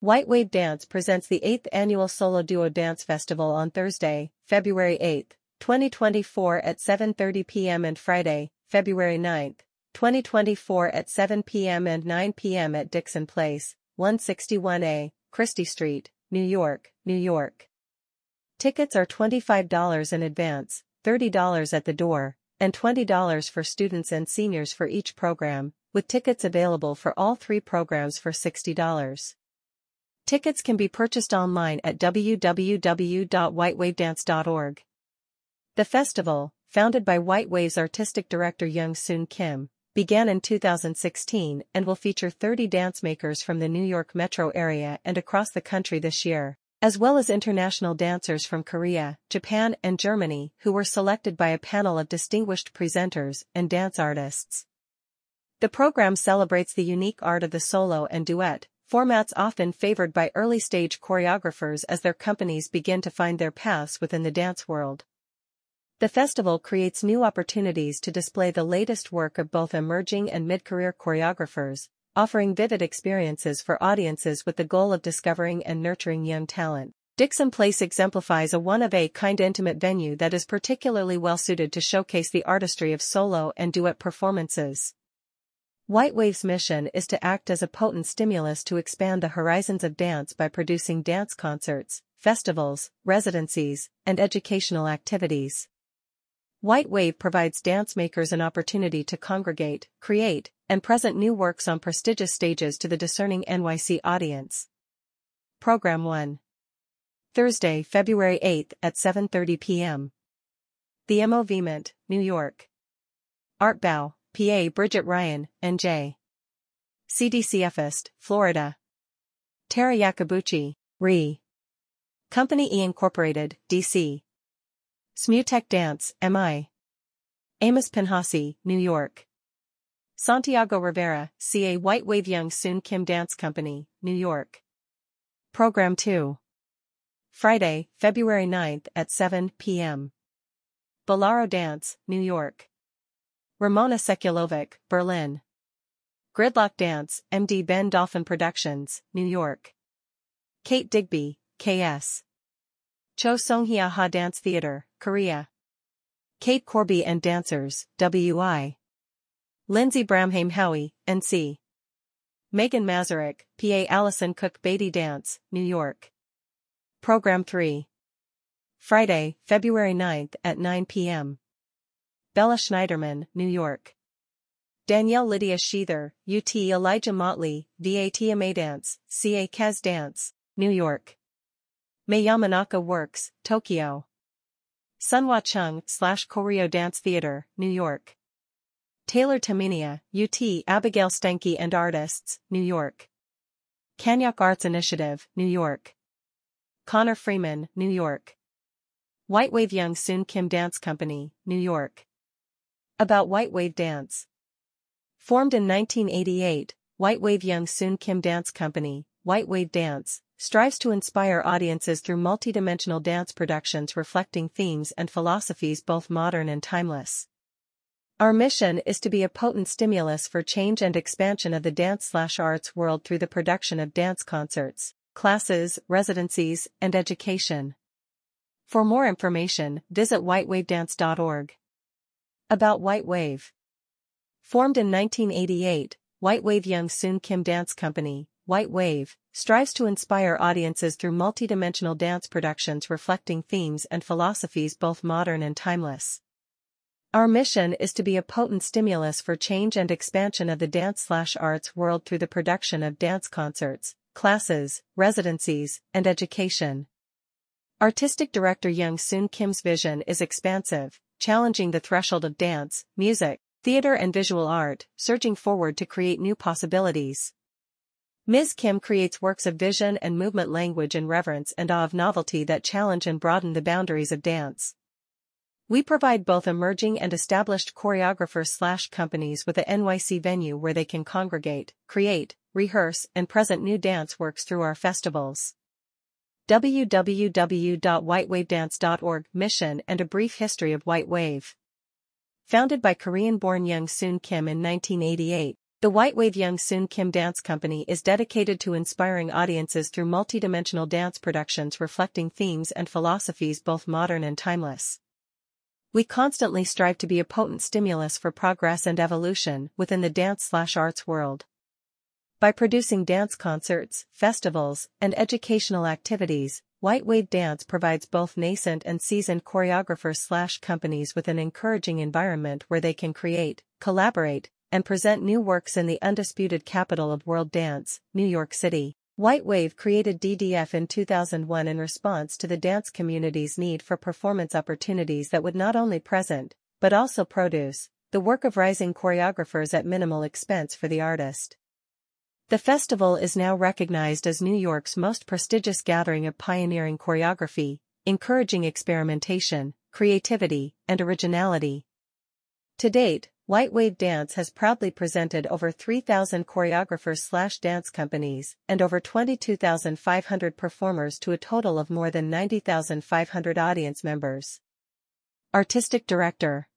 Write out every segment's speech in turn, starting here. White Wave Dance presents the 8th Annual Solo Duo Dance Festival on Thursday, February 8, 2024 at 7:30 p.m. and Friday, February 9, 2024 at 7 p.m. and 9 p.m. at Dixon Place, 161A, Christie Street, New York, New York. Tickets are $25 in advance, $30 at the door, and $20 for students and seniors for each program, with tickets available for all three programs for $60. Tickets can be purchased online at www.whitewavedance.org. The festival, founded by White Wave's artistic director Young Soon Kim, began in 2016 and will feature 30 dance makers from the New York metro area and across the country this year, as well as international dancers from Korea, Japan and Germany who were selected by a panel of distinguished presenters and dance artists. The program celebrates the unique art of the solo and duet, formats often favored by early-stage choreographers as their companies begin to find their paths within the dance world. The festival creates new opportunities to display the latest work of both emerging and mid-career choreographers, offering vivid experiences for audiences with the goal of discovering and nurturing young talent. Dixon Place exemplifies a one-of-a-kind intimate venue that is particularly well-suited to showcase the artistry of solo and duet performances. White Wave's mission is to act as a potent stimulus to expand the horizons of dance by producing dance concerts, festivals, residencies, and educational activities. White Wave provides dance makers an opportunity to congregate, create, and present new works on prestigious stages to the discerning NYC audience. Program 1. Thursday, February 8 at 7:30 p.m. The Movement, New York. Art Bow, PA Bridget Ryan, NJ. CDCFist, Florida. Tara Yakabuchi, RE. Company E Incorporated, DC. Smutec Dance, MI. Amos Pinhasi, New York. Santiago Rivera, CA White Wave Young Soon Kim Dance Company, New York. Program 2. Friday, February 9th at 7 p.m. Bolaro Dance, New York. Ramona Sekulovic, Berlin. Gridlock Dance, MD Ben Dolphin Productions, New York. Kate Digby, KS. Cho Songhya Ha Dance Theater, Korea. Kate Corby and Dancers, WI. Lindsay Bramham Howie, NC. Megan Mazurek, PA Allison Cook Beatty Dance, New York. Program 3. Friday, February 9th at 9 p.m. Bella Schneiderman, New York. Danielle Lydia Sheether, UT Elijah Motley, VATMA Dance, CA Kaz Dance, New York. Mei Yamanaka Works, Tokyo. Sunwa Chung / Koryo Dance Theater, New York. Taylor Taminia, UT Abigail Stanky and Artists, New York. Kanyak Arts Initiative, New York. Connor Freeman, New York. White Wave Young Soon Kim Dance Company, New York. About White Wave Dance. Formed in 1988, White Wave Young Soon Kim Dance Company, White Wave Dance, strives to inspire audiences through multidimensional dance productions reflecting themes and philosophies both modern and timeless. Our mission is to be a potent stimulus for change and expansion of the dance/arts world through the production of dance concerts, classes, residencies, and education. For more information, visit whitewavedance.org. About White Wave. Formed in 1988, White Wave Young Soon Kim Dance Company, White Wave, strives to inspire audiences through multidimensional dance productions reflecting themes and philosophies both modern and timeless. Our mission is to be a potent stimulus for change and expansion of the dance/arts world through the production of dance concerts, classes, residencies, and education. Artistic director Young Soon Kim's vision is expansive, challenging the threshold of dance, music, theater and visual art, surging forward to create new possibilities. Ms. Kim creates works of vision and movement language in reverence and awe of novelty that challenge and broaden the boundaries of dance. We provide both emerging and established choreographers/companies with a NYC venue where they can congregate, create, rehearse and present new dance works through our festivals. www.whitewavedance.org Mission and a Brief History of White Wave. Founded by Korean-born Young Soon Kim in 1988, The White Wave Young Soon Kim Dance Company is dedicated to inspiring audiences through multidimensional dance productions reflecting themes and philosophies both modern and timeless. We constantly strive to be a potent stimulus for progress and evolution within the dance/arts world. By producing dance concerts, festivals, and educational activities, White Wave Dance provides both nascent and seasoned choreographers/companies with an encouraging environment where they can create, collaborate, and present new works in the undisputed capital of world dance, New York City. White Wave created DDF in 2001 in response to the dance community's need for performance opportunities that would not only present, but also produce, the work of rising choreographers at minimal expense for the artist. The festival is now recognized as New York's most prestigious gathering of pioneering choreography, encouraging experimentation, creativity, and originality. To date, White Wave Dance has proudly presented over 3,000 choreographers/dance companies and over 22,500 performers to a total of more than 90,500 audience members. Artistic Director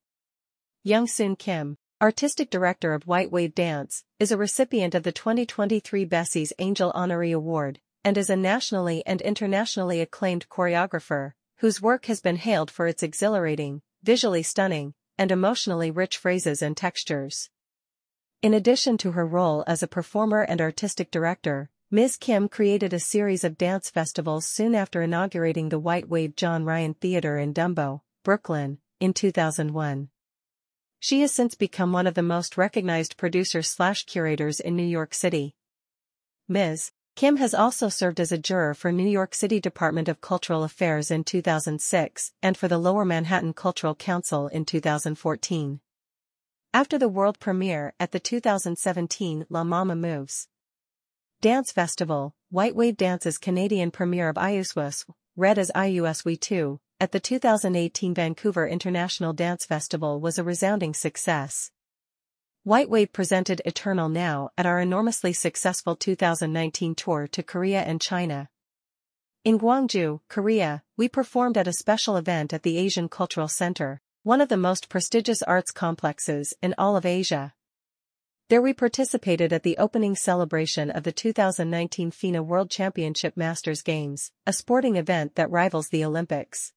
Young Soon Kim, Artistic Director of White Wave Dance, is a recipient of the 2023 Bessie's Angel Honoree Award and is a nationally and internationally acclaimed choreographer, whose work has been hailed for its exhilarating, visually stunning, and emotionally rich phrases and textures. In addition to her role as a performer and artistic director, Ms. Kim created a series of dance festivals soon after inaugurating the White Wave John Ryan Theater in Dumbo, Brooklyn, in 2001. She has since become one of the most recognized producers/curators in New York City. Ms. Kim has also served as a juror for New York City Department of Cultural Affairs in 2006 and for the Lower Manhattan Cultural Council in 2014. After the world premiere at the 2017 La Mama Moves Dance Festival, White Wave Dance's Canadian premiere of IUSWISP, read as IUSW2, at the 2018 Vancouver International Dance Festival was a resounding success. White Wave presented Eternal Now at our enormously successful 2019 tour to Korea and China. In Gwangju, Korea, we performed at a special event at the Asian Cultural Center, one of the most prestigious arts complexes in all of Asia. There we participated at the opening celebration of the 2019 FINA World Championship Masters Games, a sporting event that rivals the Olympics.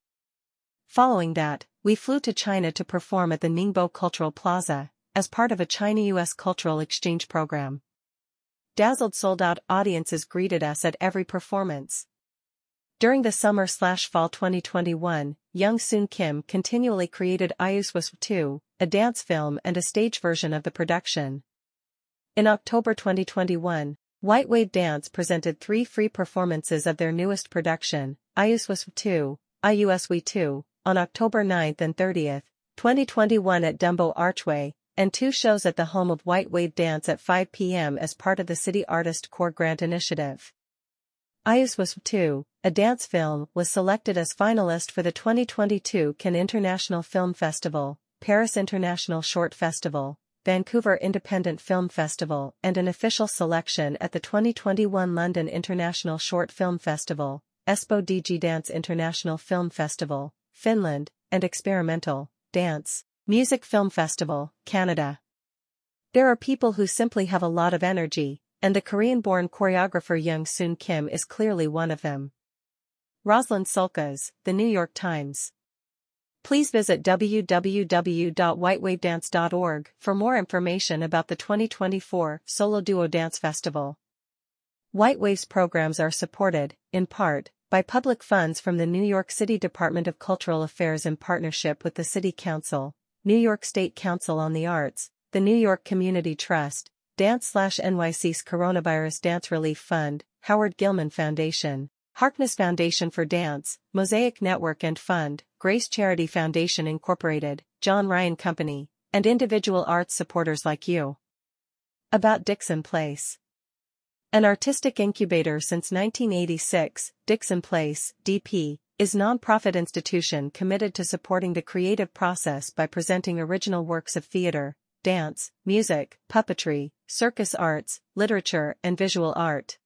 Following that, we flew to China to perform at the Ningbo Cultural Plaza, as part of a China-US cultural exchange program. Dazzled sold-out audiences greeted us at every performance. During the summer/fall 2021, Young Soon Kim continually created IUSWISP 2, a dance film and a stage version of the production. In October 2021, White Wave Dance presented 3 free performances of their newest production, IUSWISP 2, on October 9 and 30, 2021 at Dumbo Archway, and 2 shows at the home of White Wave Dance at 5 p.m. as part of the City Artist Corps Grant Initiative. IUSWISP 2, a dance film, was selected as finalist for the 2022 Cannes International Film Festival, Paris International Short Festival, Vancouver Independent Film Festival, and an official selection at the 2021 London International Short Film Festival, ESPO DG Dance International Film Festival, Finland, and Experimental Dance Music Film Festival, Canada. There are people who simply have a lot of energy, and the Korean-born choreographer Young Soon Kim is clearly one of them. Roslyn Sulkas, The New York Times. Please visit www.whitewavedance.org for more information about the 2024 Solo Duo Dance Festival. White Wave's programs are supported, in part, by public funds from the New York City Department of Cultural Affairs in partnership with the City Council, New York State Council on the Arts, the New York Community Trust, Dance NYC's Coronavirus Dance Relief Fund, Howard Gilman Foundation, Harkness Foundation for Dance, Mosaic Network and Fund, Grace Charity Foundation Incorporated, John Ryan Company, and individual arts supporters like you. About Dixon Place. An artistic incubator since 1986, Dixon Place, DP, is a non-profit institution committed to supporting the creative process by presenting original works of theater, dance, music, puppetry, circus arts, literature, and visual art.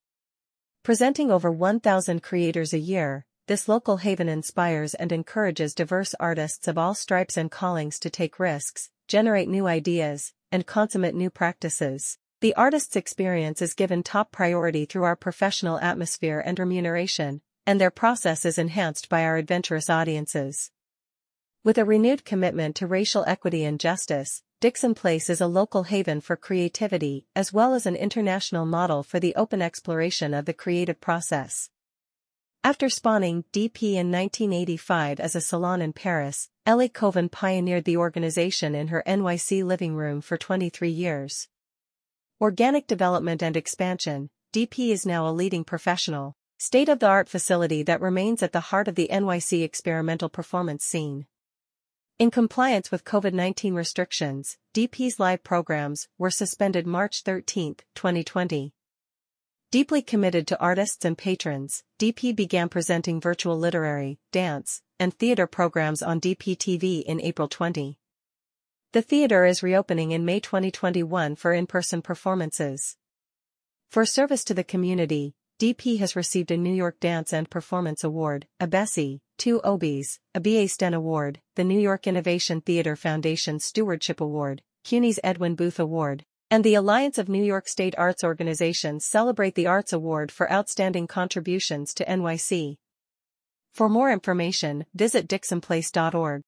Presenting over 1,000 creators a year, this local haven inspires and encourages diverse artists of all stripes and callings to take risks, generate new ideas, and consummate new practices. The artist's experience is given top priority through our professional atmosphere and remuneration, and their process is enhanced by our adventurous audiences. With a renewed commitment to racial equity and justice, Dixon Place is a local haven for creativity as well as an international model for the open exploration of the creative process. After spawning DP in 1985 as a salon in Paris, Ellie Coven pioneered the organization in her NYC living room for 23 years. Organic development and expansion, DP is now a leading professional, state-of-the-art facility that remains at the heart of the NYC experimental performance scene. In compliance with COVID-19 restrictions, DP's live programs were suspended March 13, 2020. Deeply committed to artists and patrons, DP began presenting virtual literary, dance, and theater programs on DPTV in April 20. The theater is reopening in May 2021 for in-person performances. For service to the community, DP has received a New York Dance and Performance Award, a Bessie's, 2 Obies, a B.A. Sten Award, the New York Innovation Theatre Foundation Stewardship Award, CUNY's Edwin Booth Award, and the Alliance of New York State Arts Organizations celebrate the Arts Award for outstanding contributions to NYC. For more information, visit DixonPlace.org.